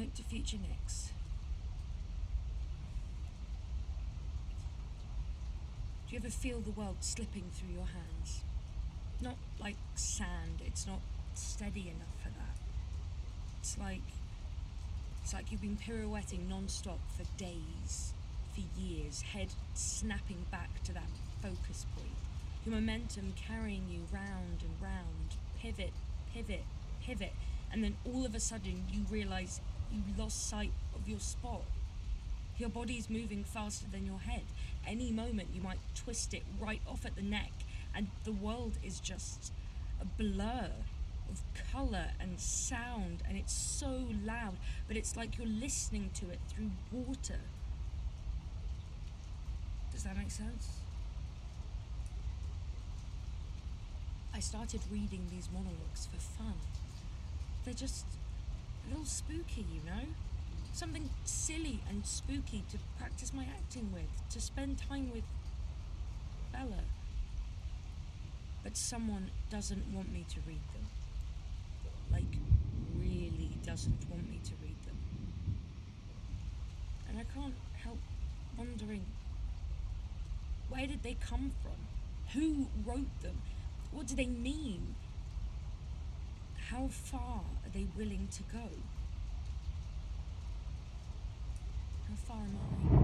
note to future Nicks. Do you ever feel the world slipping through your hands? Not like sand, it's not steady enough for that. It's like you've been pirouetting non-stop for days, for years, head snapping back to that focus point. Your momentum carrying you round and round, pivot, pivot, pivot, and then all of a sudden you realise you lost sight of your spot. Your body's moving faster than your head. Any moment you might twist it right off at the neck, and the world is just a blur of colour and sound, and it's so loud, but it's like you're listening to it through water. Does that make sense? I started reading these monologues for fun. They're just a little spooky, you know? Something silly and spooky to practice my acting with, to spend time with Bella. But someone doesn't want me to read them. Like, really doesn't want me to read them. And I can't help wondering, where did they come from? Who wrote them? What do they mean? How far are they willing to go? How far am I?